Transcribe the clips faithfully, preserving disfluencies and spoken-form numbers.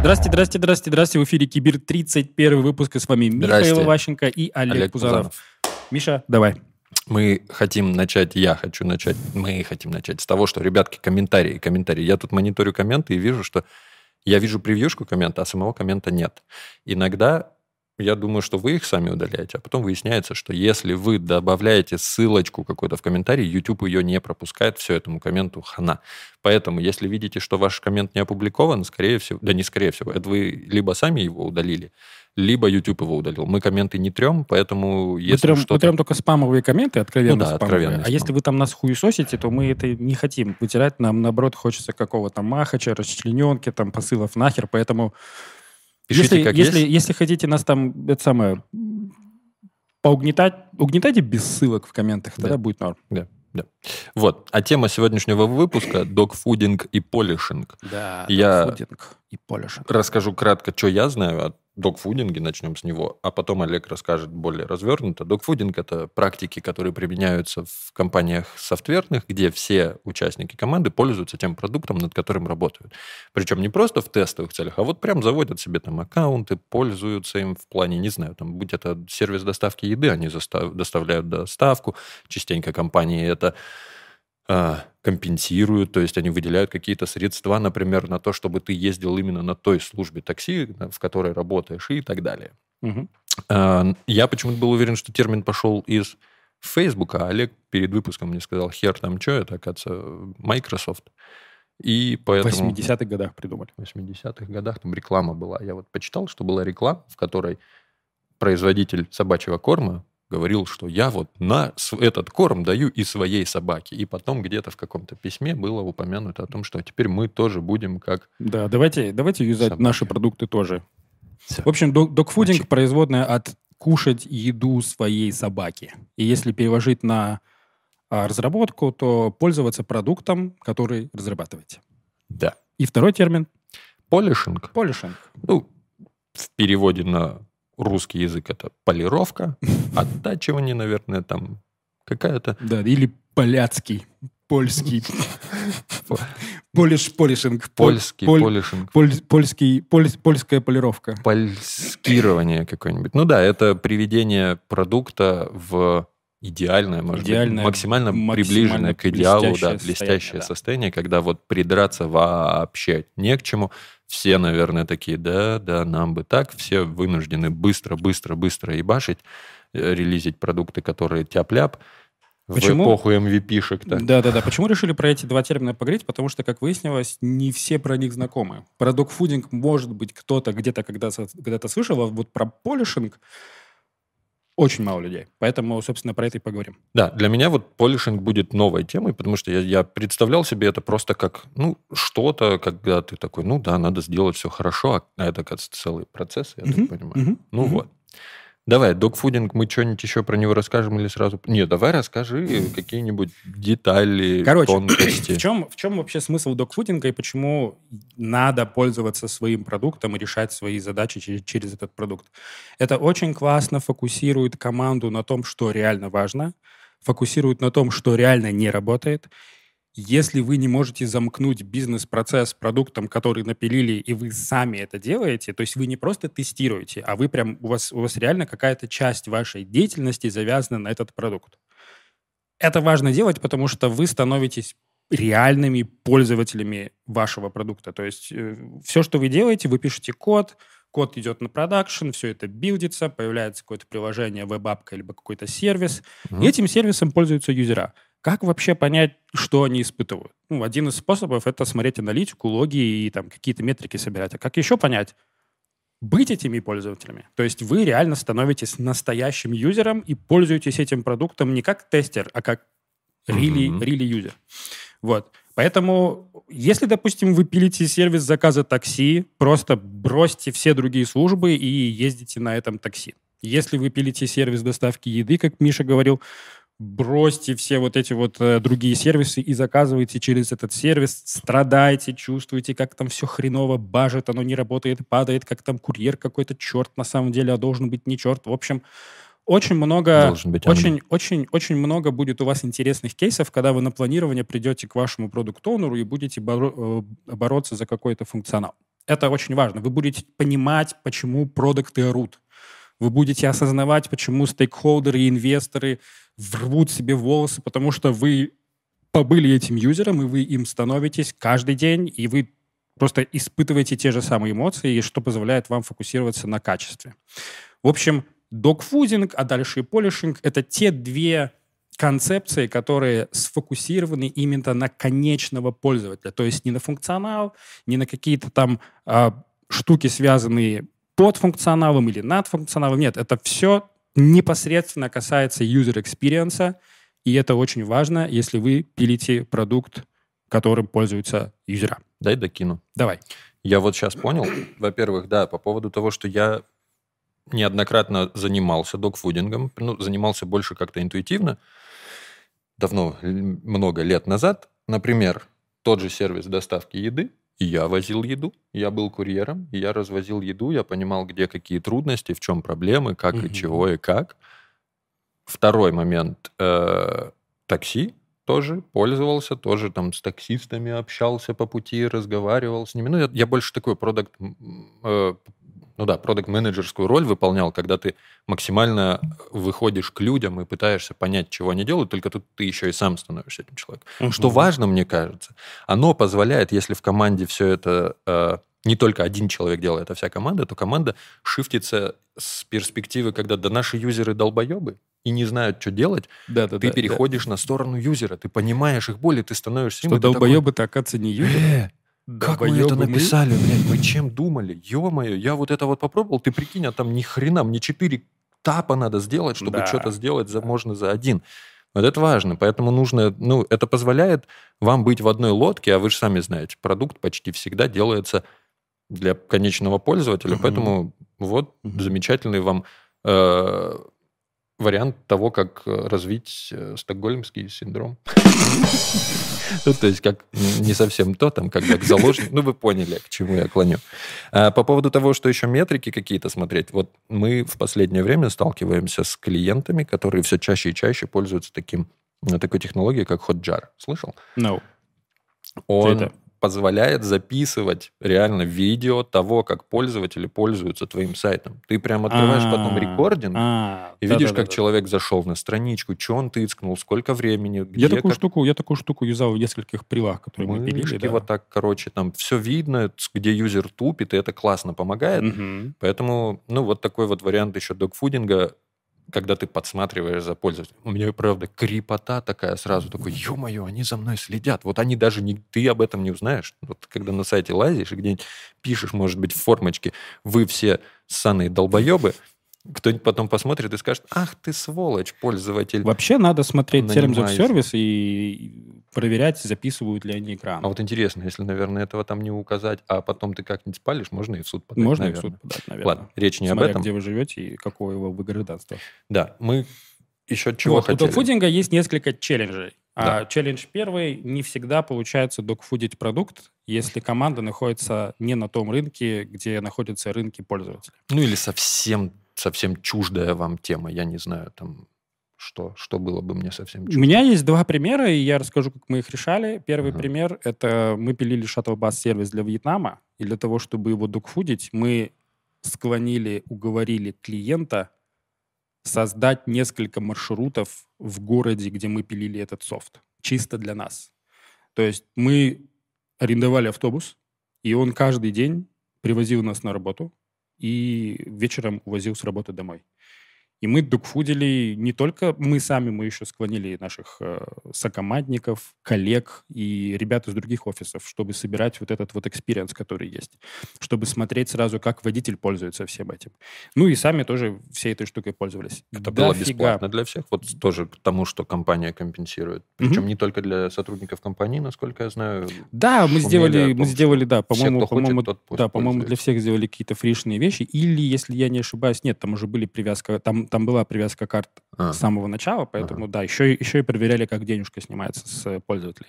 Здравствуйте, здрасте, здрасте, здрасте. В эфире Кибирд, тридцать первый выпуск. И с вами Михаил Иващенко и Олег, Олег Пузанов. Пузанов. Миша, давай. Мы хотим начать, я хочу начать, мы хотим начать с того, что, ребятки, комментарии, комментарии. Я тут мониторю комменты и вижу, что я вижу превьюшку коммента, а самого коммента нет. Иногда я думаю, что вы их сами удаляете, а потом выясняется, что если вы добавляете ссылочку какую-то в комментарий, YouTube ее не пропускает, все, этому комменту хана. Поэтому, если видите, что ваш коммент не опубликован, скорее всего, да не скорее всего, это вы либо сами его удалили, либо YouTube его удалил. Мы комменты не трем, поэтому если мы трем, что-то... Мы трем только спамовые комменты, откровенно ну, да, спамовые. Откровенно а спам. Если вы там нас хуесосите, то мы это не хотим вытирать. Нам, наоборот, хочется какого-то махача, расчлененки, там, посылов нахер, поэтому... Пишите, если, как если, есть. Если хотите нас там, это самое, поугнетать, угнетайте без ссылок в комментах, тогда да. будет норм. Да, да. Вот. А тема сегодняшнего выпуска – догфудинг и полишинг. Да, я догфудинг и полишинг. Расскажу кратко, что я знаю о догфудинге, начнем с него, а потом Олег расскажет более развернуто. Догфудинг – это практики, которые применяются в компаниях софтверных, где все участники команды пользуются тем продуктом, над которым работают. Причем не просто в тестовых целях, а вот прям заводят себе там аккаунты, пользуются им в плане, не знаю, там, будь это сервис доставки еды, они застав... доставляют доставку, частенько компании это... компенсируют, то есть они выделяют какие-то средства, например, на то, чтобы ты ездил именно на той службе такси, в которой работаешь и так далее. Угу. Я почему-то был уверен, что термин пошел из Facebook, а Олег перед выпуском мне сказал, хер там что, это, оказывается, Microsoft. И поэтому... В восьмидесятых годах придумали. В восьмидесятых годах там реклама была. Я вот почитал, что была реклама, в которой производитель собачьего корма говорил, что я вот на этот корм даю и своей собаке. И потом где-то в каком-то письме было упомянуто о том, что теперь мы тоже будем как... Да, давайте, давайте юзать собаки. Наши продукты тоже. Все. В общем, догфудинг производная от кушать еду своей собаки. И если переложить на разработку, то пользоваться продуктом, который разрабатываете. Да. И второй термин? Полишинг. Полишинг. Ну, в переводе на... Русский язык – это полировка, оттачивание, наверное, там какая-то... Да, или поляцкий, польский. Полиш, полишинг. Польский, полишинг. Польский, польская полировка. Польскирование какое-нибудь. Ну да, это приведение продукта в идеальное, может быть, максимально приближенное к идеалу, да, блестящее состояние, когда вот придраться вообще не к чему. Все, наверное, такие, да, да, нам бы так. Все вынуждены быстро-быстро-быстро ебашить, релизить продукты, которые тяп-ляп. Почему? В эпоху эм ви пи-шек. Да-да-да. Почему решили про эти два термина поговорить? Потому что, как выяснилось, не все про них знакомы. Про догфудинг, может быть, кто-то где-то когда-то, когда-то слышал, а вот про полишинг очень мало людей. Поэтому, собственно, про это и поговорим. Да, для меня вот полишинг будет новой темой, потому что я, я представлял себе это просто как, ну, что-то, когда ты такой, ну да, надо сделать все хорошо, а это, как целый процесс, я так понимаю. Ну вот. Давай, догфудинг, мы что-нибудь еще про него расскажем или сразу... Не, давай расскажи какие-нибудь детали, короче, тонкости. В чем, в чем вообще смысл догфудинга и почему надо пользоваться своим продуктом и решать свои задачи через, через этот продукт? Это очень классно фокусирует команду на том, что реально важно, фокусирует на том, что реально не работает. Если вы не можете замкнуть бизнес-процесс продуктом, который напилили, и вы сами это делаете, то есть вы не просто тестируете, а вы прям, у вас, у вас реально какая-то часть вашей деятельности завязана на этот продукт. Это важно делать, потому что вы становитесь реальными пользователями вашего продукта. То есть э, все, что вы делаете, вы пишете код, код идет на продакшн, все это билдится, появляется какое-то приложение, веб-апка, либо какой-то сервис, mm-hmm. и этим сервисом пользуются юзера. Как вообще понять, что они испытывают? Ну, один из способов – это смотреть аналитику, логи и там, какие-то метрики собирать. А как еще понять? Быть этими пользователями. То есть вы реально становитесь настоящим юзером и пользуетесь этим продуктом не как тестер, а как really, really user. Вот. Поэтому, если, допустим, вы пилите сервис заказа такси, просто бросьте все другие службы и ездите на этом такси. Если вы пилите сервис доставки еды, как Миша говорил, бросьте все вот эти вот э, другие сервисы и заказывайте через этот сервис, страдайте, чувствуете, как там все хреново бажит, оно не работает, падает, как там курьер какой-то черт на самом деле, а должен быть не черт. В общем, очень много, очень, очень, очень много будет у вас интересных кейсов, когда вы на планирование придете к вашему продукт-оунеру и будете боро- бороться за какой-то функционал. Это очень важно. Вы будете понимать, почему продукты орут. Вы будете осознавать, почему стейкхолдеры и инвесторы рвут себе волосы, потому что вы побыли этим юзером, и вы им становитесь каждый день, и вы просто испытываете те же самые эмоции, что позволяет вам фокусироваться на качестве. В общем, догфудинг, а дальше и полишинг — это те две концепции, которые сфокусированы именно на конечного пользователя. То есть не на функционал, не на какие-то там э, штуки, связанные под функционалом или над функционалом. Нет, это все непосредственно касается юзер-экспириенса, и это очень важно, если вы пилите продукт, которым пользуются юзера. Дай докину. Давай. Я вот сейчас понял, во-первых, да, по поводу того, что я неоднократно занимался догфудингом, ну, занимался больше как-то интуитивно, давно, много лет назад. Например, тот же сервис доставки еды, и я возил еду, я был курьером, и я развозил еду, я понимал, где какие трудности, в чем проблемы, как mm-hmm. и чего, и как. Второй момент. Э, такси тоже пользовался, тоже там с таксистами общался по пути, разговаривал с ними. Ну, я, я больше такой продакт... Э, ну да, продакт-менеджерскую роль выполнял, когда ты максимально выходишь к людям и пытаешься понять, чего они делают, только тут ты еще и сам становишься этим человеком. Uh-huh. Что важно, мне кажется, оно позволяет, если в команде все это... Э, не только один человек делает, а вся команда, то команда шифтится с перспективы, когда да наши юзеры долбоебы и не знают, что делать, да, да, ты да, переходишь да. на сторону юзера, ты понимаешь их боли, ты становишься... Что долбоебы-то, оказывается, не юзеры. Как мы это написали, блядь, мы чем думали? Ё-моё, я вот это вот попробовал, ты прикинь, а там ни хрена, мне четыре тапа надо сделать, чтобы да. что-то сделать за, можно за один. Вот это важно, поэтому нужно, ну, это позволяет вам быть в одной лодке, а вы же сами знаете, продукт почти всегда делается для конечного пользователя, угу. поэтому вот угу. замечательный вам э, вариант того, как развить э, стокгольмский синдром. Ну, то есть, как не совсем то, там, как к заложнику. Ну, вы поняли, к чему я клоню. А, по поводу того, что еще метрики какие-то смотреть. Вот мы в последнее время сталкиваемся с клиентами, которые все чаще и чаще пользуются таким, такой технологией, как Hotjar. Слышал? No. Он это? Позволяет записывать реально видео того, как пользователи пользуются твоим сайтом. Ты прям открываешь А-а-а. потом рекординг А-а-а. и да, видишь, да, как да, человек да. зашел на страничку, что он тыцкнул, сколько времени. Где, я, такую как... штуку, я такую штуку юзал в нескольких прилах, которые мы пилили. Да. Вот так, короче, там все видно, где юзер тупит, и это классно помогает. Угу. Поэтому, ну, вот такой вот вариант еще догфудинга, когда ты подсматриваешь за пользователем. У меня, правда, крипота такая сразу, такой, ё-моё, они за мной следят. Вот они даже, не, ты об этом не узнаешь. Вот когда на сайте лазишь и где-нибудь пишешь, может быть, в формочке, вы все ссаные долбоёбы, кто-нибудь потом посмотрит и скажет, ах ты сволочь, пользователь. Вообще надо смотреть Terms of Service и проверять, записывают ли они экран. А вот интересно, если, наверное, этого там не указать, а потом ты как-нибудь спалишь, можно и в суд подать, можно наверное. Можно и в суд подать, наверное. Ладно, речь не Смотря об этом. Где вы живете и какое вы гражданство. Да, мы еще чего вот, хотели. У догфудинга есть несколько челленджей. Да. А, челлендж первый, не всегда получается догфудить продукт, если команда находится не на том рынке, где находятся рынки пользователей. Ну или совсем... совсем чуждая вам тема, я не знаю, там, что, что было бы мне совсем чуждо. У меня есть два примера, и я расскажу, как мы их решали. Первый uh-huh. пример — это мы пилили шаттл-бас-сервис для Вьетнама, и для того, чтобы его догфудить, мы склонили, уговорили клиента создать несколько маршрутов в городе, где мы пилили этот софт, чисто для нас. То есть мы арендовали автобус, и он каждый день привозил нас на работу, и вечером увозил с работы домой. И мы догфудили не только мы сами, мы еще склонили наших э, сокомандников, коллег и ребят из других офисов, чтобы собирать вот этот вот экспириенс, который есть, чтобы смотреть сразу, как водитель пользуется всем этим. Ну и сами тоже всей этой штукой пользовались. Это Дофига. Было бесплатно для всех, вот тоже к тому, что компания компенсирует. Причем mm-hmm. не только для сотрудников компании, насколько я знаю. Да, мы сделали, мы сделали, да, по-моему, по-моему, да, по-моему, для всех сделали какие-то фришные вещи. Или, если я не ошибаюсь, нет, там уже были привязки, там Там была привязка карт а. с самого начала, поэтому, ага. да, еще, еще и проверяли, как денежка снимается с пользователей.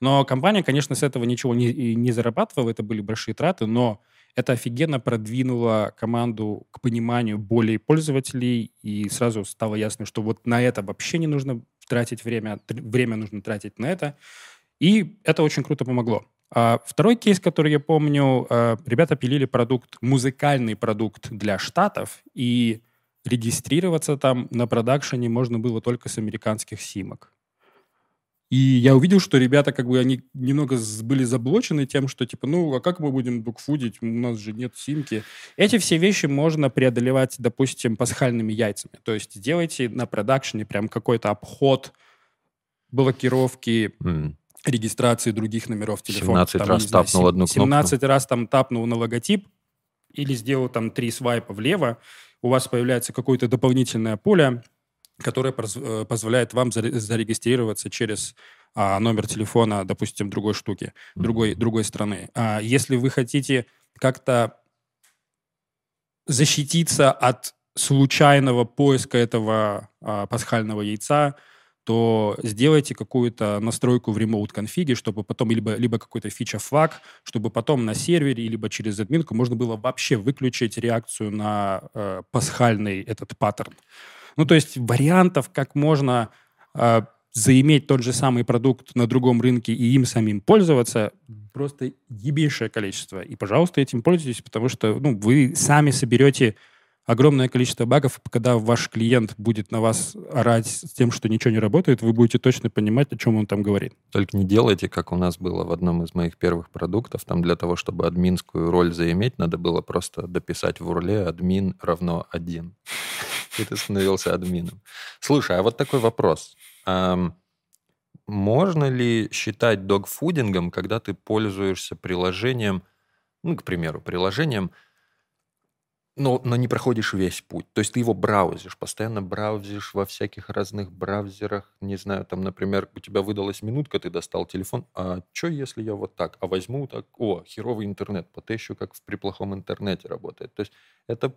Но компания, конечно, с этого ничего не, не зарабатывала, это были большие траты, но это офигенно продвинуло команду к пониманию боли пользователей, и сразу стало ясно, что вот на это вообще не нужно тратить время, время нужно тратить на это, и это очень круто помогло. Второй кейс, который я помню, ребята пилили продукт, музыкальный продукт для Штатов, и регистрироваться там на продакшене можно было только с американских симок. И я увидел, что ребята, как бы, они немного были заблочены тем, что, типа, ну, а как мы будем букфудить, у нас же нет симки. Эти все вещи можно преодолевать, допустим, пасхальными яйцами. То есть сделайте на продакшене прям какой-то обход блокировки, mm. регистрации других номеров телефона. семнадцать там, раз знаю, тапнул одну кнопку. семнадцать раз там тапнул на логотип или сделал там три свайпа влево, у вас появляется какое-то дополнительное поле, которая позволяет вам зарегистрироваться через а, номер телефона, допустим, другой штуки, другой, другой страны. А если вы хотите как-то защититься от случайного поиска этого а, пасхального яйца, то сделайте какую-то настройку в ремоут-конфиге, чтобы потом, либо, либо какой-то фича-флаг, чтобы потом на сервере, либо через админку можно было вообще выключить реакцию на а, пасхальный этот паттерн. Ну, то есть вариантов, как можно э, заиметь тот же самый продукт на другом рынке и им самим пользоваться, просто ебейшее количество. И, пожалуйста, этим пользуйтесь, потому что ну, вы сами соберете огромное количество багов, когда ваш клиент будет на вас орать с тем, что ничего не работает, вы будете точно понимать, о чем он там говорит. Только не делайте, как у нас было в одном из моих первых продуктов. Там для того, чтобы админскую роль заиметь, надо было просто дописать в урле админ равно один. И ты становился админом. Слушай, а вот такой вопрос. Можно ли считать догфудингом, когда ты пользуешься приложением, ну, к примеру, приложением, но, но не проходишь весь путь? То есть ты его браузишь, постоянно браузишь во всяких разных браузерах. Не знаю, там, например, у тебя выдалась минутка, ты достал телефон. А что, если я вот так? А возьму так? О, херовый интернет. Потыщу, как при плохом интернете работает. То есть это...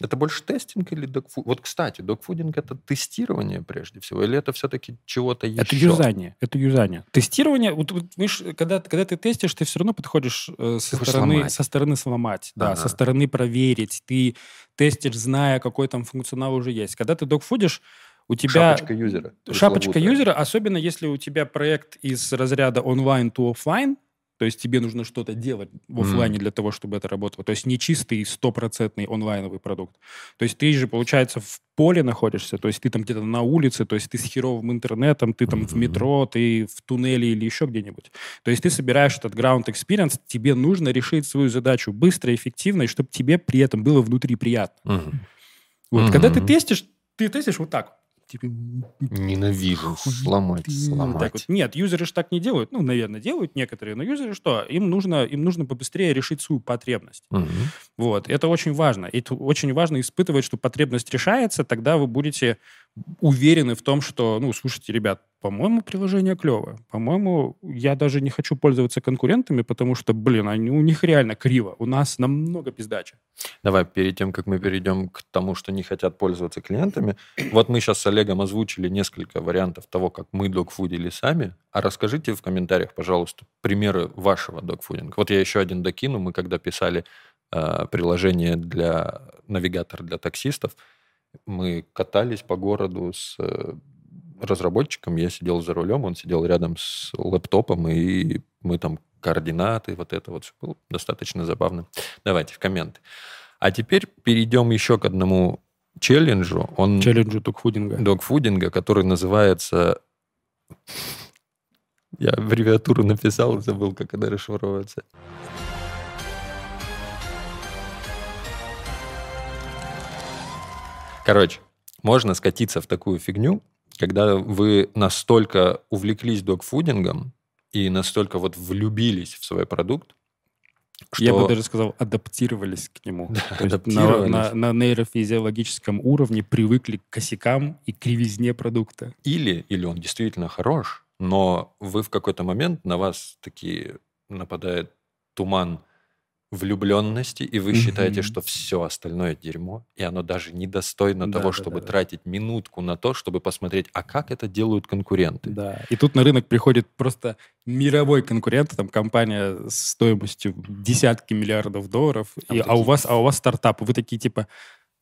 Это больше тестинг или докфудинг? Вот, кстати, докфудинг — это тестирование прежде всего, или это все-таки чего-то еще? Это юзание. Это юзание. Тестирование, вот, видишь, когда, когда ты тестишь, ты все равно подходишь э, со, стороны, со стороны сломать, да, со стороны проверить. Ты тестишь, зная, какой там функционал уже есть. Когда ты докфудишь, у тебя... Шапочка юзера. Шапочка юзера, особенно если у тебя проект из разряда онлайн to офлайн. То есть тебе нужно что-то делать в офлайне mm. для того, чтобы это работало. То есть не чистый стопроцентный онлайновый продукт. То есть ты же, получается, в поле находишься, то есть ты там где-то на улице, то есть ты с херовым интернетом, ты там mm-hmm. в метро, ты в туннеле или еще где-нибудь. То есть ты собираешь этот ground experience, тебе нужно решить свою задачу быстро, эффективно, и чтобы тебе при этом было внутри приятно. Mm-hmm. Вот. Mm-hmm. Когда ты тестишь, ты тестишь вот так. Типа, ненавижу, сломать, сломать. Так вот. Нет, юзеры же так не делают. Ну, наверное, делают некоторые, но юзеры что? Им нужно, им нужно побыстрее решить свою потребность. Угу. Вот. Это очень важно. Это очень важно испытывать, что потребность решается, тогда вы будете уверены в том, что, ну, слушайте, ребят, по-моему, приложение клевое. По-моему, я даже не хочу пользоваться конкурентами, потому что, блин, они, у них реально криво. У нас намного пиздача. Давай, перед тем, как мы перейдем к тому, что не хотят пользоваться клиентами, вот мы сейчас с Олегом озвучили несколько вариантов того, как мы догфудили сами. А расскажите в комментариях, пожалуйста, примеры вашего догфудинга. Вот я еще один докину. Мы когда писали э, приложение для навигатора для таксистов, мы катались по городу с э, разработчиком. Я сидел за рулем, он сидел рядом с лэптопом, и мы там... координаты, вот это вот все было достаточно забавно. Давайте в комменты. А теперь перейдем еще к одному челленджу. Он... Челленджу догфудинга. Догфудинга, который называется... Я аббревиатуру написал, забыл, как она расшифровывается. Короче, можно скатиться в такую фигню, когда вы настолько увлеклись догфудингом, и настолько вот влюбились в свой продукт, что... Я бы даже сказал, адаптировались к нему. Да, то есть на, на, на нейрофизиологическом уровне привыкли к косякам и кривизне продукта. Или, или он действительно хорош, но вы в какой-то момент, на вас такие нападает туман влюбленности, и вы считаете, mm-hmm. что все остальное дерьмо, и оно даже недостойно да, того, да, чтобы да, тратить да. минутку на то, чтобы посмотреть, а как это делают конкуренты. Да. И тут на рынок приходит просто мировой конкурент, там компания с стоимостью десятки миллиардов долларов, а, и, а, у вас, а у вас стартап, и вы такие типа,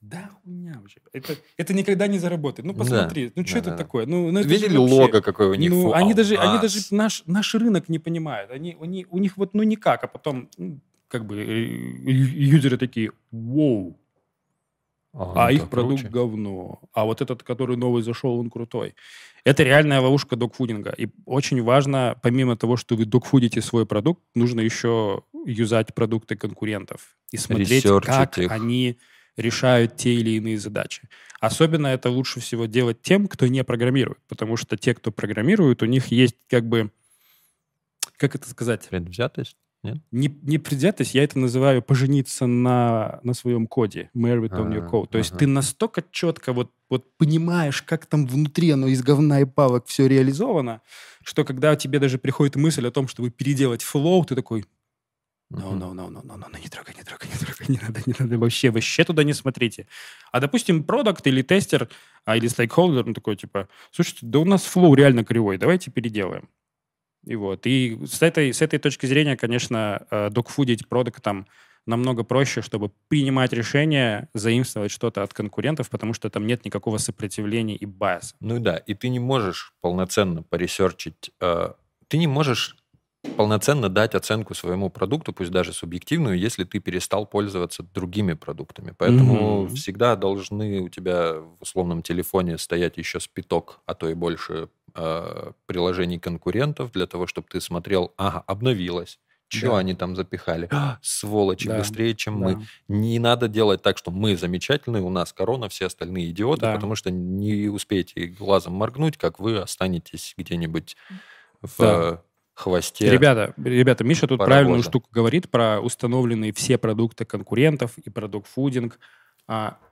Да, хуйня вообще. Это, это никогда не заработает. Ну, посмотри, да, ну что да, это да. такое? Ну, ну, это видели вообще, лого, какое у них? Ну, они даже, они даже наш, наш рынок не понимают. Они, они, у них вот, ну, никак. А потом, ну, как бы, юзеры такие, вау, а, а их продукт круче. Говно. А вот этот, который новый зашел, он крутой. Это реальная ловушка догфудинга. И очень важно, помимо того, что вы догфудите свой продукт, нужно еще юзать продукты конкурентов и смотреть, Research как их. Они... решают те или иные задачи. Особенно это лучше всего делать тем, кто не программирует, потому что те, кто программирует, у них есть как бы... Как это сказать? Предвзятость? Нет? Не, не предвзятость, я это называю пожениться на, на своем коде. Married on your code. То есть ты настолько четко вот, вот понимаешь, как там внутри оно из говна и палок все реализовано, что когда тебе даже приходит мысль о том, чтобы переделать флоу, ты такой... No, no, no, no, no, no, не трогай, не трогай, не трогай, не надо, не надо, вообще, вообще туда не смотрите. А, допустим, продакт или тестер, а, или стейкхолдер, ну, такой, типа, слушайте, да у нас флоу реально кривой, давайте переделаем. И вот, и с этой, с этой точки зрения, конечно, догфудить продакт там намного проще, чтобы принимать решения, заимствовать что-то от конкурентов, потому что там нет никакого сопротивления и байса. Ну да, и ты не можешь полноценно поресерчить, э, ты не можешь... полноценно дать оценку своему продукту, пусть даже субъективную, если ты перестал пользоваться другими продуктами. Поэтому mm-hmm. всегда должны у тебя в условном телефоне стоять еще спиток, а то и больше э, приложений конкурентов для того, чтобы ты смотрел, ага, обновилось, чего да. они там запихали, а, сволочи, да. быстрее, чем да. мы. Не надо делать так, что мы замечательные, у нас корона, все остальные идиоты, да. потому что не успеете глазом моргнуть, как вы останетесь где-нибудь в... Да. хвосте. Ребята, ребята, Миша тут паровоза. Правильную штуку говорит про установленные все продукты конкурентов и продукт-фудинг.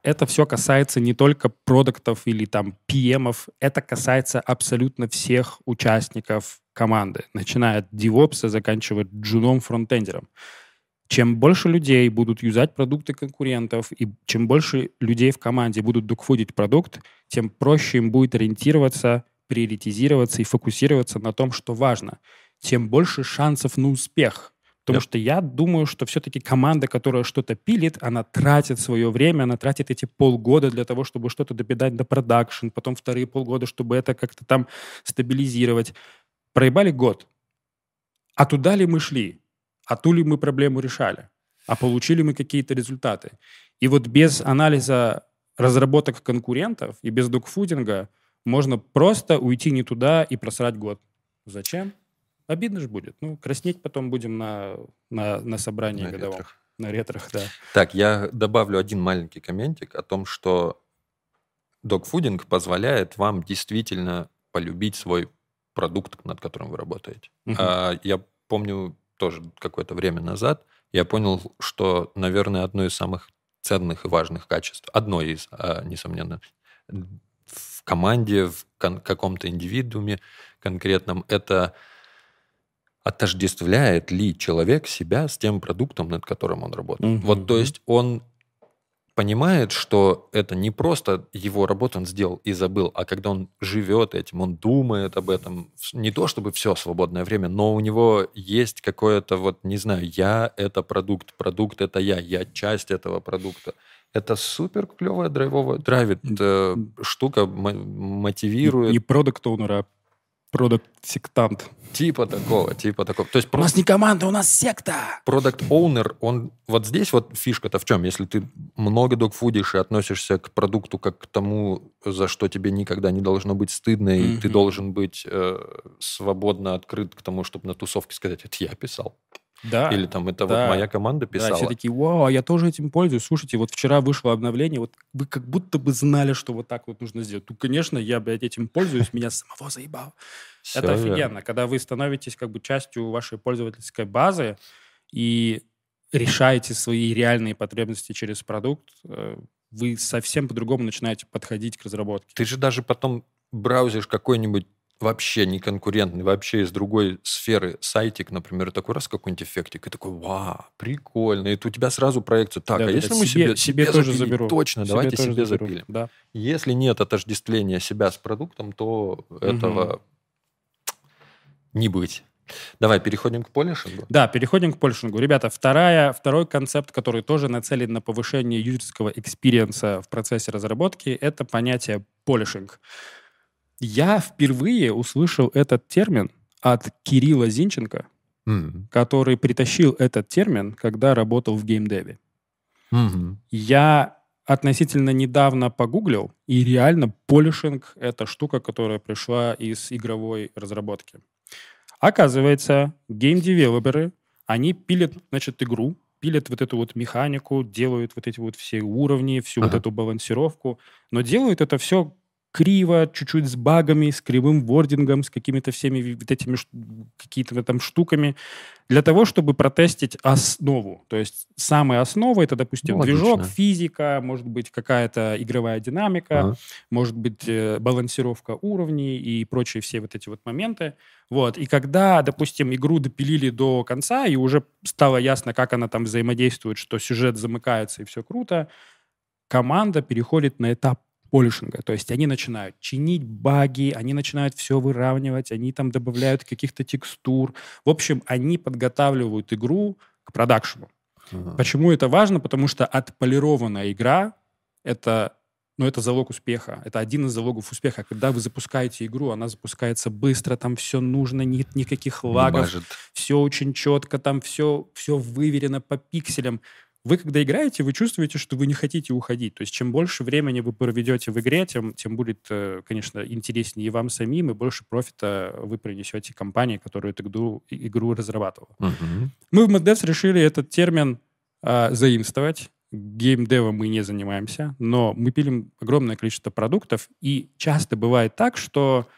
Это все касается не только продуктов или там пи эм-ов, это касается абсолютно всех участников команды, начиная от девопса, заканчивая джуном фронтендером. Чем больше людей будут юзать продукты конкурентов, и чем больше людей в команде будут догфудить продукт, тем проще им будет ориентироваться, приоритизироваться и фокусироваться на том, что важно. Тем больше шансов на успех. Потому yep. что я думаю, что все-таки команда, которая что-то пилит, она тратит свое время, она тратит эти полгода для того, чтобы что-то допидать до продакшн, потом вторые полгода, чтобы это как-то там стабилизировать. Проебали год. А туда ли мы шли? А ту ли мы проблему решали? А получили мы какие-то результаты? И вот без анализа разработок конкурентов и без догфудинга можно просто уйти не туда и просрать год. Зачем? Обидно же будет. Ну, краснеть потом будем на, на, на собрании на годовом. Ретрах. На ретрах, да. Так, я добавлю один маленький комментик о том, что догфудинг позволяет вам действительно полюбить свой продукт, над которым вы работаете. Uh-huh. А, я помню тоже какое-то время назад, я понял, что, наверное, одно из самых ценных и важных качеств, одно из, а, несомненно, в команде, в кон- каком-то индивидууме конкретном, это... отождествляет ли человек себя с тем продуктом, над которым он работает. Mm-hmm. Вот, то есть он понимает, что это не просто его работу он сделал и забыл, а когда он живет этим, он думает об этом. Не то чтобы все свободное время, но у него есть какое-то, вот, не знаю, я — это продукт, продукт — это я, я часть этого продукта. Это супер клевая драйвовая, драйвит э, штука, м- мотивирует. Не продакт-оунера, а продакт-сектант. Типа такого, типа такого. То есть у нас не команда, у нас секта. Продакт-оунер, он вот здесь вот фишка-то в чем? Если ты много догфудишь и относишься к продукту как к тому, за что тебе никогда не должно быть стыдно, mm-hmm. и ты должен быть э, свободно открыт к тому, чтобы на тусовке сказать, это я писал. Да. Или там, это да. вот моя команда писала. Да, все такие, вау, а я тоже этим пользуюсь. Слушайте, вот вчера вышло обновление, вот вы как будто бы знали, что вот так вот нужно сделать. Ну, конечно, я, блядь, этим пользуюсь, меня самого заебало. Все это офигенно, верно. Когда вы становитесь как бы частью вашей пользовательской базы и решаете свои реальные потребности через продукт, вы совсем по-другому начинаете подходить к разработке. Ты же даже потом браузишь какой-нибудь вообще не конкурентный, вообще из другой сферы сайтик, например, такой раз какой-нибудь эффектик, и такой, вау, прикольно. И у тебя сразу проекция. Так, да, а да, если да, мы себе, себе, себе тоже запилим? Заберу. Точно, себе давайте себе заберу. Запилим. Да. Если нет отождествления себя с продуктом, то этого угу. не быть. Давай переходим к полишингу. Да, переходим к полишингу. Ребята, вторая, второй концепт, который тоже нацелен на повышение юзерского экспириенса в процессе разработки, это понятие полишинг. Я впервые услышал этот термин от Кирилла Зинченко, mm-hmm. который притащил этот термин, когда работал в геймдеве. Mm-hmm. Я относительно недавно погуглил, и реально полишинг — это штука, которая пришла из игровой разработки. Оказывается, гейм-девелоперы, они пилят, значит, игру, пилят вот эту вот механику, делают вот эти вот все уровни, всю ага. вот эту балансировку, но делают это все криво, чуть-чуть с багами, с кривым вордингом, с какими-то всеми вот этими какими-то там штуками, для того, чтобы протестить основу. То есть самая основа — это, допустим, ну, движок, физика, может быть, какая-то игровая динамика, ага. может быть, балансировка уровней и прочие все вот эти вот моменты. Вот. И когда, допустим, игру допилили до конца, и уже стало ясно, как она там взаимодействует, что сюжет замыкается и все круто, команда переходит на этап полишинга. То есть они начинают чинить баги, они начинают все выравнивать, они там добавляют каких-то текстур. В общем, они подготавливают игру к продакшену. Uh-huh. Почему это важно? Потому что отполированная игра — это, ну, это залог успеха. Это один из залогов успеха. Когда вы запускаете игру, она запускается быстро, там все нужно, нет никаких лагов, все очень четко, там все, все выверено по пикселям. Вы, когда играете, вы чувствуете, что вы не хотите уходить. То есть чем больше времени вы проведете в игре, тем, тем будет, конечно, интереснее и вам самим, и больше профита вы принесете компании, которая эту игру, игру разрабатывала. Uh-huh. Мы в MadDevs решили этот термин э, заимствовать. Геймдевом мы не занимаемся, но мы пилим огромное количество продуктов, и часто бывает так, что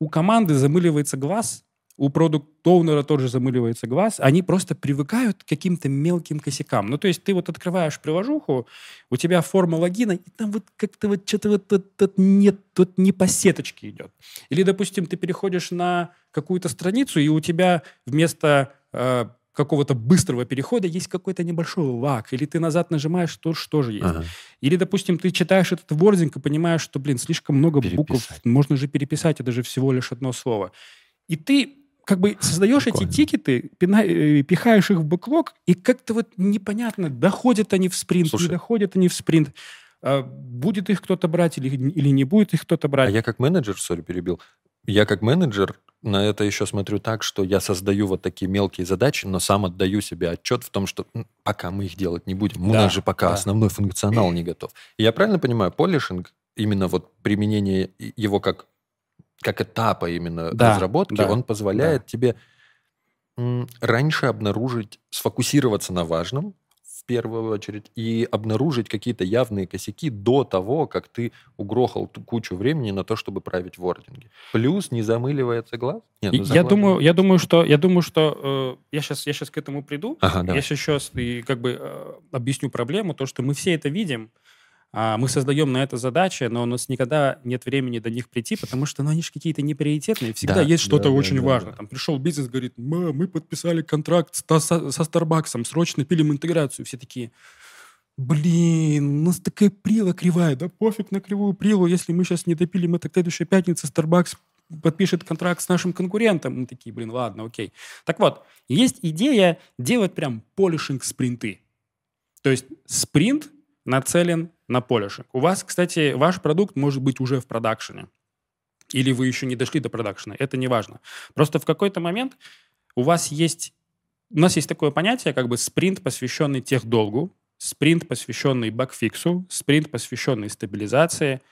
у команды замыливается глаз, у продукт-оунера тоже замыливается глаз, они просто привыкают к каким-то мелким косякам. Ну, то есть ты вот открываешь приложуху, у тебя форма логина, и там вот как-то вот что-то вот тут, тут нет, тут не по сеточке идет. Или, допустим, ты переходишь на какую-то страницу, и у тебя вместо э, какого-то быстрого перехода есть какой-то небольшой лаг, или ты назад нажимаешь, то что же есть. Ага. Или, допустим, ты читаешь этот вординг и понимаешь, что, блин, слишком много переписать. букв, можно же переписать, это же всего лишь одно слово. И ты как бы создаешь Прикольно. эти тикеты, пина, пихаешь их в бэклог, и как-то вот непонятно, доходят они в спринт, Слушай, не доходят они в спринт, а будет их кто-то брать или, или не будет их кто-то брать. А я как менеджер, сори, перебил, я как менеджер на это еще смотрю так, что я создаю вот такие мелкие задачи, но сам отдаю себе отчет в том, что ну, пока мы их делать не будем, да, у нас же пока да. основной функционал не готов. И я правильно понимаю, полишинг, именно вот применение его как как этапа именно да, разработки, да, он позволяет да. тебе раньше обнаружить, сфокусироваться на важном в первую очередь и обнаружить какие-то явные косяки до того, как ты угрохал кучу времени на то, чтобы править вординги. Плюс не замыливается глаз. Нет, ну, я, думаю, я думаю, что... Я, думаю, что, э, я, сейчас, я сейчас к этому приду. Ага, да. Я сейчас и, как бы, э, объясню проблему, то, что мы все это видим, мы создаем на это задачи, но у нас никогда нет времени до них прийти, потому что ну, они же какие-то неприоритетные. Всегда да, есть что-то да, очень да, важное. Да. Там пришел бизнес, говорит, мы подписали контракт со, со Starbucks, срочно пилим интеграцию. Все такие, блин, у нас такая прила кривая, да пофиг на кривую прилу, если мы сейчас не допилим, это к следующей пятнице Starbucks подпишет контракт с нашим конкурентом. Мы такие, блин, ладно, окей. Так вот, есть идея делать прям полишинг-спринты. То есть спринт нацелен на полишинг. У вас, кстати, ваш продукт может быть уже в продакшене. Или вы еще не дошли до продакшена. Это не важно. Просто в какой-то момент у вас есть... У нас есть такое понятие, как бы спринт, посвященный техдолгу, спринт, посвященный багфиксу, спринт, посвященный стабилизации.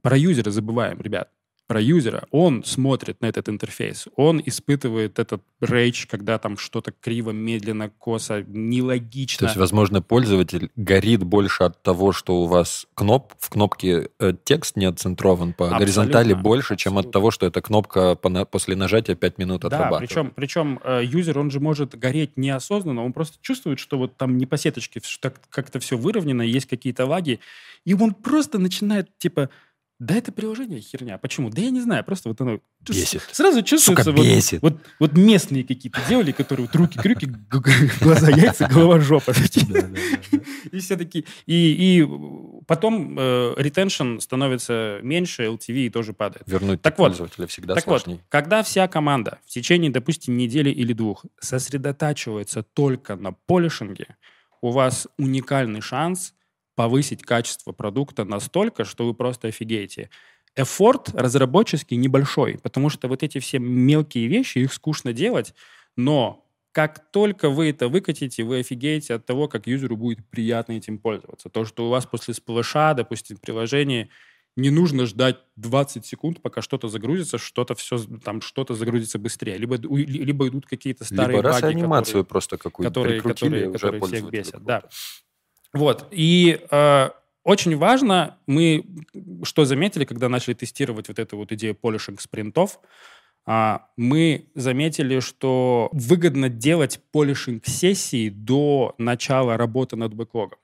Про юзера забываем, ребят. Про юзера. Он смотрит на этот интерфейс. Он испытывает этот рейдж, когда там что-то криво, медленно, косо, нелогично. То есть, возможно, пользователь горит больше от того, что у вас кноп, в кнопке э, текст не отцентрован по Абсолютно. горизонтали больше, чем Абсолютно. от того, что эта кнопка по, после нажатия пять минут отрабатывает. Да, причем, причем э, юзер, он же может гореть неосознанно, он просто чувствует, что вот там не по сеточке, что как-то все выровнено, есть какие-то лаги, и он просто начинает, типа... Да это приложение херня. Почему? Да я не знаю. Просто вот оно... Бесит. Сразу чувствуется... Сука, вот, бесит. Вот, вот, вот местные какие-то делали, которые вот руки-крюки, глаза-яйца, голова-жопа. И и все такие. И, и потом ретеншн э, становится меньше, эл ти ви тоже падает. Вернуть так вот, пользователя всегда так сложнее. Вот, когда вся команда в течение, допустим, недели или двух сосредотачивается только на полишинге, у вас уникальный шанс повысить качество продукта настолько, что вы просто офигеете. Эффорт разработческий небольшой, потому что вот эти все мелкие вещи, их скучно делать, но как только вы это выкатите, вы офигеете от того, как юзеру будет приятно этим пользоваться. То, что у вас после сплэша, допустим, в приложении не нужно ждать двадцать секунд, пока что-то загрузится, что-то все там что-то загрузится быстрее. Либо, либо идут какие-то старые либо баги, раз анимацию которые, просто какую-то которые, которые, которые всех бесят. Да. Вот. И э, очень важно, мы что заметили, когда начали тестировать вот эту вот идею полишинг-спринтов, мы заметили, что выгодно делать полишинг-сессии до начала работы над бэклогом.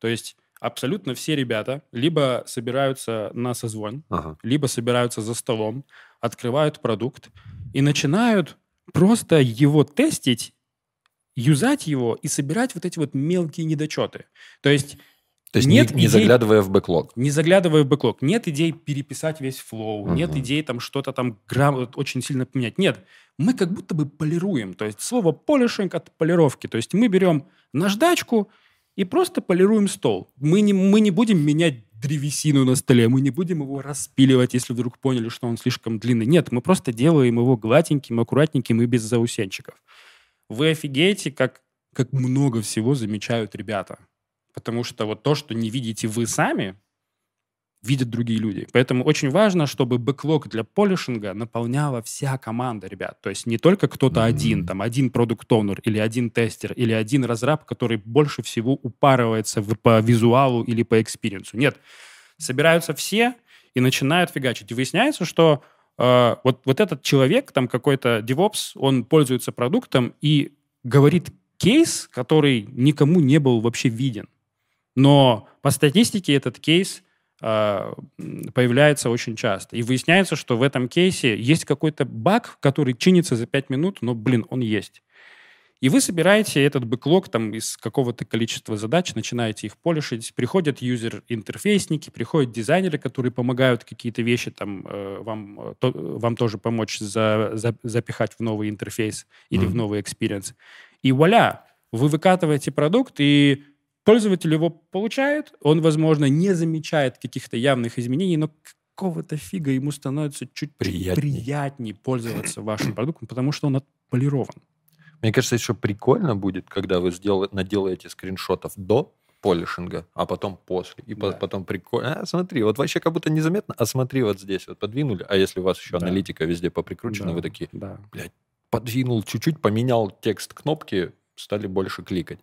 То есть абсолютно все ребята либо собираются на созвон, ага. либо собираются за столом, открывают продукт и начинают просто его тестить, юзать его и собирать вот эти вот мелкие недочеты. То есть... То есть нет не, не идей, заглядывая в бэклог. Не заглядывая в бэклог. Нет идей переписать весь флоу, угу. нет идей там что-то там грам... очень сильно поменять. Нет, мы как будто бы полируем. То есть слово полишинг от полировки. То есть мы берем наждачку и просто полируем стол. Мы не, мы не будем менять древесину на столе, мы не будем его распиливать, если вдруг поняли, что он слишком длинный. Нет, мы просто делаем его гладеньким, аккуратненьким и без заусенчиков. Вы офигеете, как, как много всего замечают ребята. Потому что вот то, что не видите вы сами, видят другие люди. Поэтому очень важно, чтобы бэклог для полишинга наполняла вся команда, ребят. То есть не только кто-то mm-hmm. один, там, один продукт-оунер или один тестер, или один разраб, который больше всего упарывается в, по визуалу или по экспириенсу. Нет. Собираются все и начинают фигачить. И выясняется, что э, вот, вот этот человек, там какой-то DevOps, он пользуется продуктом и говорит кейс, который никому не был вообще виден. Но по статистике этот кейс э, появляется очень часто. И выясняется, что в этом кейсе есть какой-то баг, который чинится за пять минут, но, блин, он есть. И вы собираете этот бэклог там, из какого-то количества задач, начинаете их полишить. Приходят юзер-интерфейсники, приходят дизайнеры, которые помогают какие-то вещи там, э, вам, то, вам тоже помочь за, за, запихать в новый интерфейс или mm-hmm. в новый экспириенс. И вуаля! Вы выкатываете продукт, и пользователь его получает. Он, возможно, не замечает каких-то явных изменений, но какого-то фига ему становится чуть приятнее, приятнее пользоваться вашим продуктом, потому что он отполирован. Мне кажется, еще прикольно будет, когда вы сдел... наделаете скриншотов до полишинга, а потом после. И да. потом прикольно. А, смотри, вот вообще как будто незаметно, а смотри, вот здесь вот подвинули. А если у вас еще да. аналитика везде поприкручена, да. вы такие, да. блядь, подвинул чуть-чуть, поменял текст кнопки, стали больше кликать.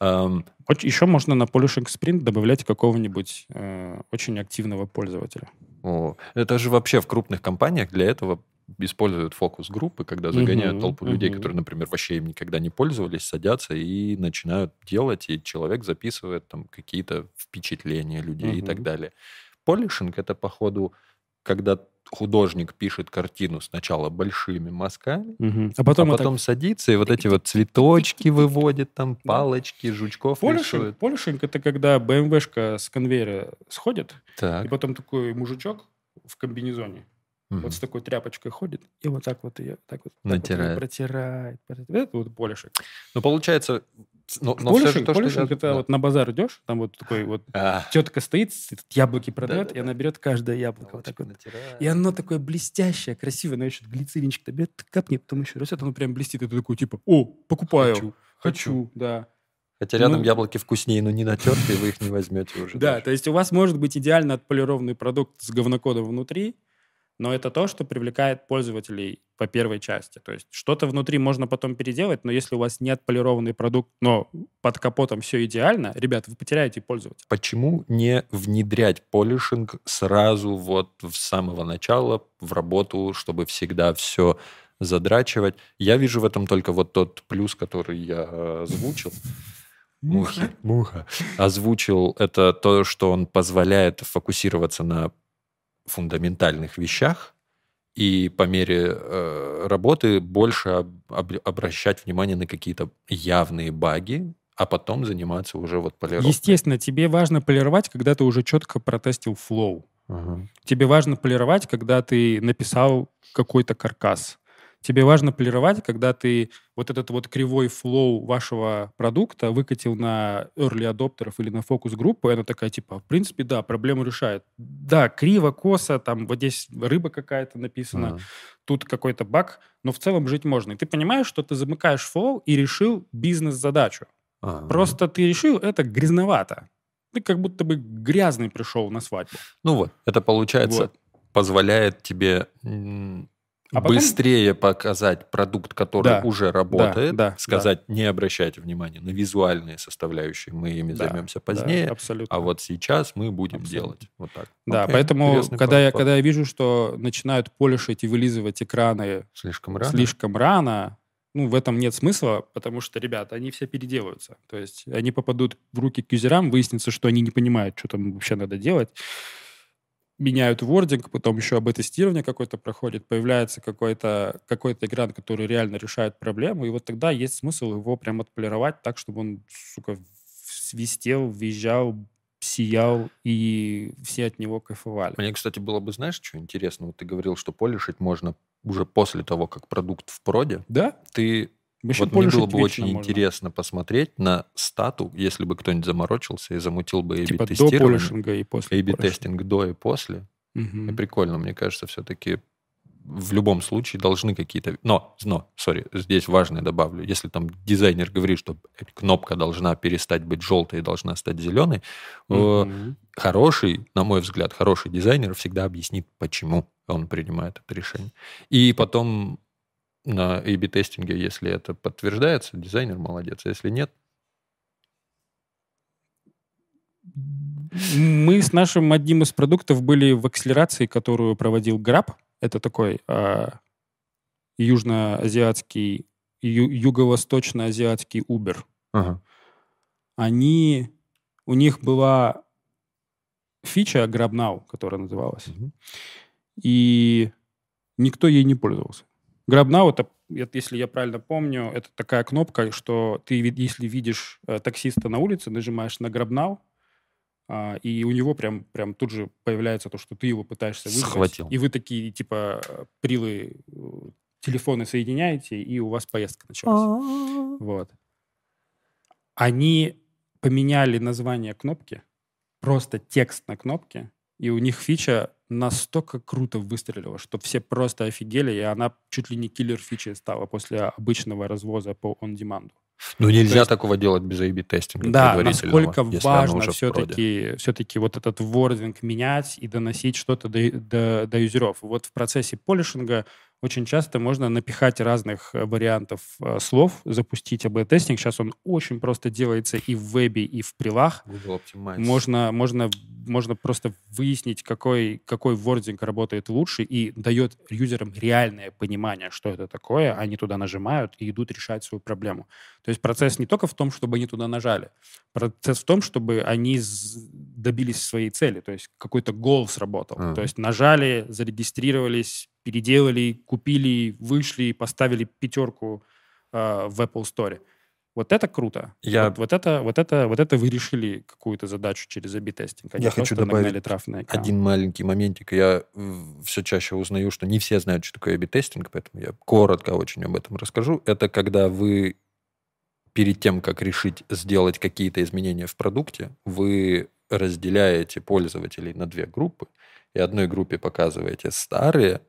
Эм... Еще можно на полишинг-спринт добавлять какого-нибудь э, очень активного пользователя. О, это же вообще в крупных компаниях для этого используют фокус-группы, когда загоняют uh-huh, толпу uh-huh. людей, которые, например, вообще им никогда не пользовались, садятся и начинают делать, и человек записывает там какие-то впечатления людей uh-huh. и так далее. Полишинг — это, походу, когда художник пишет картину сначала большими мазками, угу. а потом, а потом так... садится и вот эти вот цветочки выводит, там палочки, жучков рисует. Полишинг – это когда БМВшка с конвейера сходит, так. и потом такой мужичок в комбинезоне угу. вот с такой тряпочкой ходит и вот так вот ее так вот, натирает. Так вот протирает. Это вот полишинг. Ну, получается... Но, но полишинг, то, полишинг это да. вот на базар идешь, там вот такой вот а. тетка стоит, яблоки продает, да, да, и она берет каждое яблоко. Вот так вот. И оно такое блестящее, красивое, она еще глицеринчик-то берет, капнет, потом еще растет, оно прям блестит. И ты такой типа, о, покупаю, хочу, хочу, хочу. Да. Хотя рядом ну, яблоки вкуснее, но не натертые, вы их не возьмете уже. Да, то есть у вас может быть идеально отполированный продукт с говнокодом внутри, но это то, что привлекает пользователей по первой части. То есть что-то внутри можно потом переделать, но если у вас не отполированный продукт, но под капотом все идеально, ребят, вы потеряете пользователя. Почему не внедрять полишинг сразу вот с самого начала в работу, чтобы всегда все задрачивать? Я вижу в этом только вот тот плюс, который я озвучил. Муха. Муха. Озвучил. Это то, что он позволяет фокусироваться на фундаментальных вещах и по мере э, работы больше об, об, обращать внимание на какие-то явные баги, а потом заниматься уже вот полировкой. Естественно, тебе важно полировать, когда ты уже четко протестил флоу. Ага. Тебе важно полировать, когда ты написал какой-то каркас. Тебе важно полировать, когда ты вот этот вот кривой флоу вашего продукта выкатил на early адоптеров или на фокус-группу, и она такая, типа, в принципе, да, проблему решает. Да, криво, косо, там вот здесь рыба какая-то написана, ага. тут какой-то баг, но в целом жить можно. И ты понимаешь, что ты замыкаешь флоу и решил бизнес-задачу. Ага. Просто ты решил, это грязновато. Ты как будто бы грязный пришел на свадьбу. Ну вот, это, получается, вот. позволяет тебе... А быстрее потом... показать продукт, который да, уже работает, да, да, сказать, да. не обращайте внимания на визуальные составляющие, мы ими да, займемся позднее, да, а вот сейчас мы будем абсолютно. делать вот так. Да, окей, поэтому, когда я, когда я вижу, что начинают полишить и вылизывать экраны слишком рано, слишком рано ну, в этом нет смысла, потому что, ребята, они все переделаются. То есть они попадут в руки к юзерам, выяснится, что они не понимают, что там вообще надо делать. Меняют вординг, потом еще АБ-тестирование какое-то проходит, появляется какой-то, какой-то экран, который реально решает проблему, и вот тогда есть смысл его прям отполировать так, чтобы он, сука, свистел, визжал, сиял, и все от него кайфовали. Мне, кстати, было бы, знаешь, что интересно? Вот ты говорил, что полишить можно уже после того, как продукт в проде. Да? Ты... Вот мне было бы очень можно. интересно посмотреть на стату, если бы кто-нибудь заморочился и замутил бы эй би-тестирование. Типа до полишинга и после эй би-тестинг до и после. Угу. И прикольно, мне кажется, все-таки в любом случае должны какие-то... Но, но, сори, здесь важное добавлю. Если там дизайнер говорит, что кнопка должна перестать быть желтой и должна стать зеленой, угу. хороший, на мой взгляд, хороший дизайнер всегда объяснит, почему он принимает это решение. И потом... На эй би-тестинге, если это подтверждается, дизайнер молодец. А если нет? Мы с нашим одним из продуктов были в акселерации, которую проводил Grab. Это такой э, южноазиатский, ю, юго-восточно-азиатский Uber. Ага. Они... У них была фича Grab Now, которая называлась. Угу. И никто ей не пользовался. Grab Now, это, если я правильно помню, это такая кнопка, что ты, если видишь таксиста на улице, нажимаешь на Grab Now, и у него прям, прям тут же появляется то, что ты его пытаешься вызвать. Схватил. И вы такие, типа, прилы, телефоны соединяете, и у вас поездка началась. Вот. Они поменяли название кнопки, просто текст на кнопке, и у них фича настолько круто выстрелила, что все просто офигели, и она чуть ли не киллер-фичей стала после обычного развоза по он-деманду. Ну, нельзя есть, такого делать без эй би-тестинга. Да, насколько важно все-таки, все-таки вот этот вординг менять и доносить что-то до, до, до юзеров. Вот в процессе полишинга очень часто можно напихать разных вариантов слов, запустить эй би-тестинг. Сейчас он очень просто делается и в вебе, и в прилах. Google Optimize. Можно, можно, можно просто выяснить, какой, какой вординг работает лучше и дает юзерам реальное понимание, что это такое. Они туда нажимают и идут решать свою проблему. То есть процесс не только в том, чтобы они туда нажали. Процесс в том, чтобы они добились своей цели. То есть какой-то гол сработал. Uh-huh. То есть нажали, зарегистрировались, переделали, купили, вышли, поставили пятерку э, в Apple Store. Вот это круто. Я... Вот, вот, это, вот, это, вот это вы решили какую-то задачу через эй би-тестинг. Они Я хочу добавить один маленький моментик. Я все чаще узнаю, что не все знают, что такое эй би-тестинг, поэтому я коротко очень об этом расскажу. Это когда вы перед тем, как решить сделать какие-то изменения в продукте, вы разделяете пользователей на две группы. И одной группе показываете старые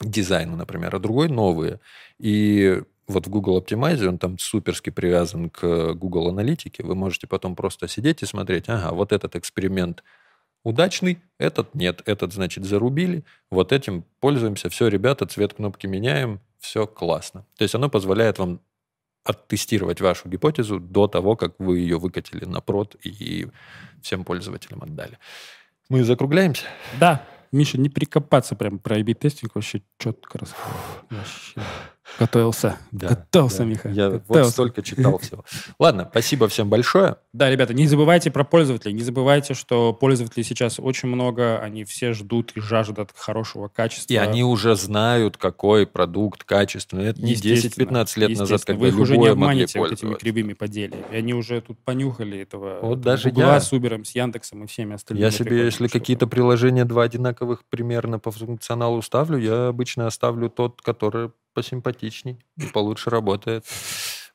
дизайны, например, а другой новые. И вот в Google Optimize, он там суперски привязан к Google Аналитике, вы можете потом просто сидеть и смотреть, ага, вот этот эксперимент удачный, этот нет, этот, значит, зарубили, вот этим пользуемся, все, ребята, цвет кнопки меняем, все классно. То есть оно позволяет вам оттестировать вашу гипотезу до того, как вы ее выкатили на прод и всем пользователям отдали. Мы закругляемся? Да. Миша, не прикопаться прям про эй би-тестинг, вообще четко рассказывал. Готовился. Да, Готовился, да. Михаил. Я Готовился. Вот столько читал всего. Ладно, спасибо всем большое. Да, ребята, не забывайте про пользователей. Не забывайте, что пользователей сейчас очень много. Они все ждут и жаждут хорошего качества. И они уже знают, какой продукт качественный. Это не десять-пятнадцать лет назад, когда любое могли пользоваться. Вы их уже не обманете вот этими кривыми поделиями. И они уже тут понюхали этого. Вот даже я. С Uber, с Яндексом и всеми остальными. Я себе, если какие-то приложения два одинаковых примерно по функционалу ставлю, я обычно оставлю тот, который посимпатичней, получше работает.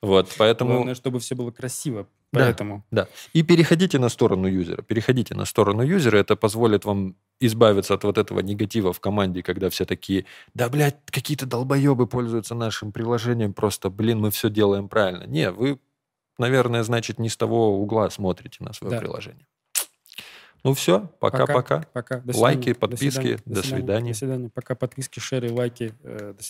Вот, поэтому... Главное, чтобы все было красиво. Поэтому... Да, да. И переходите на сторону юзера. Переходите на сторону юзера. Это позволит вам избавиться от вот этого негатива в команде, когда все такие, да, блядь, какие-то долбоебы пользуются нашим приложением, просто, блин, мы все делаем правильно. Не, вы, наверное, значит, не с того угла смотрите на свое да. приложение. Ну все, пока-пока. Лайки, подписки, до свидания. До свидания. Пока подписки, шеры, лайки. Э, до свидания.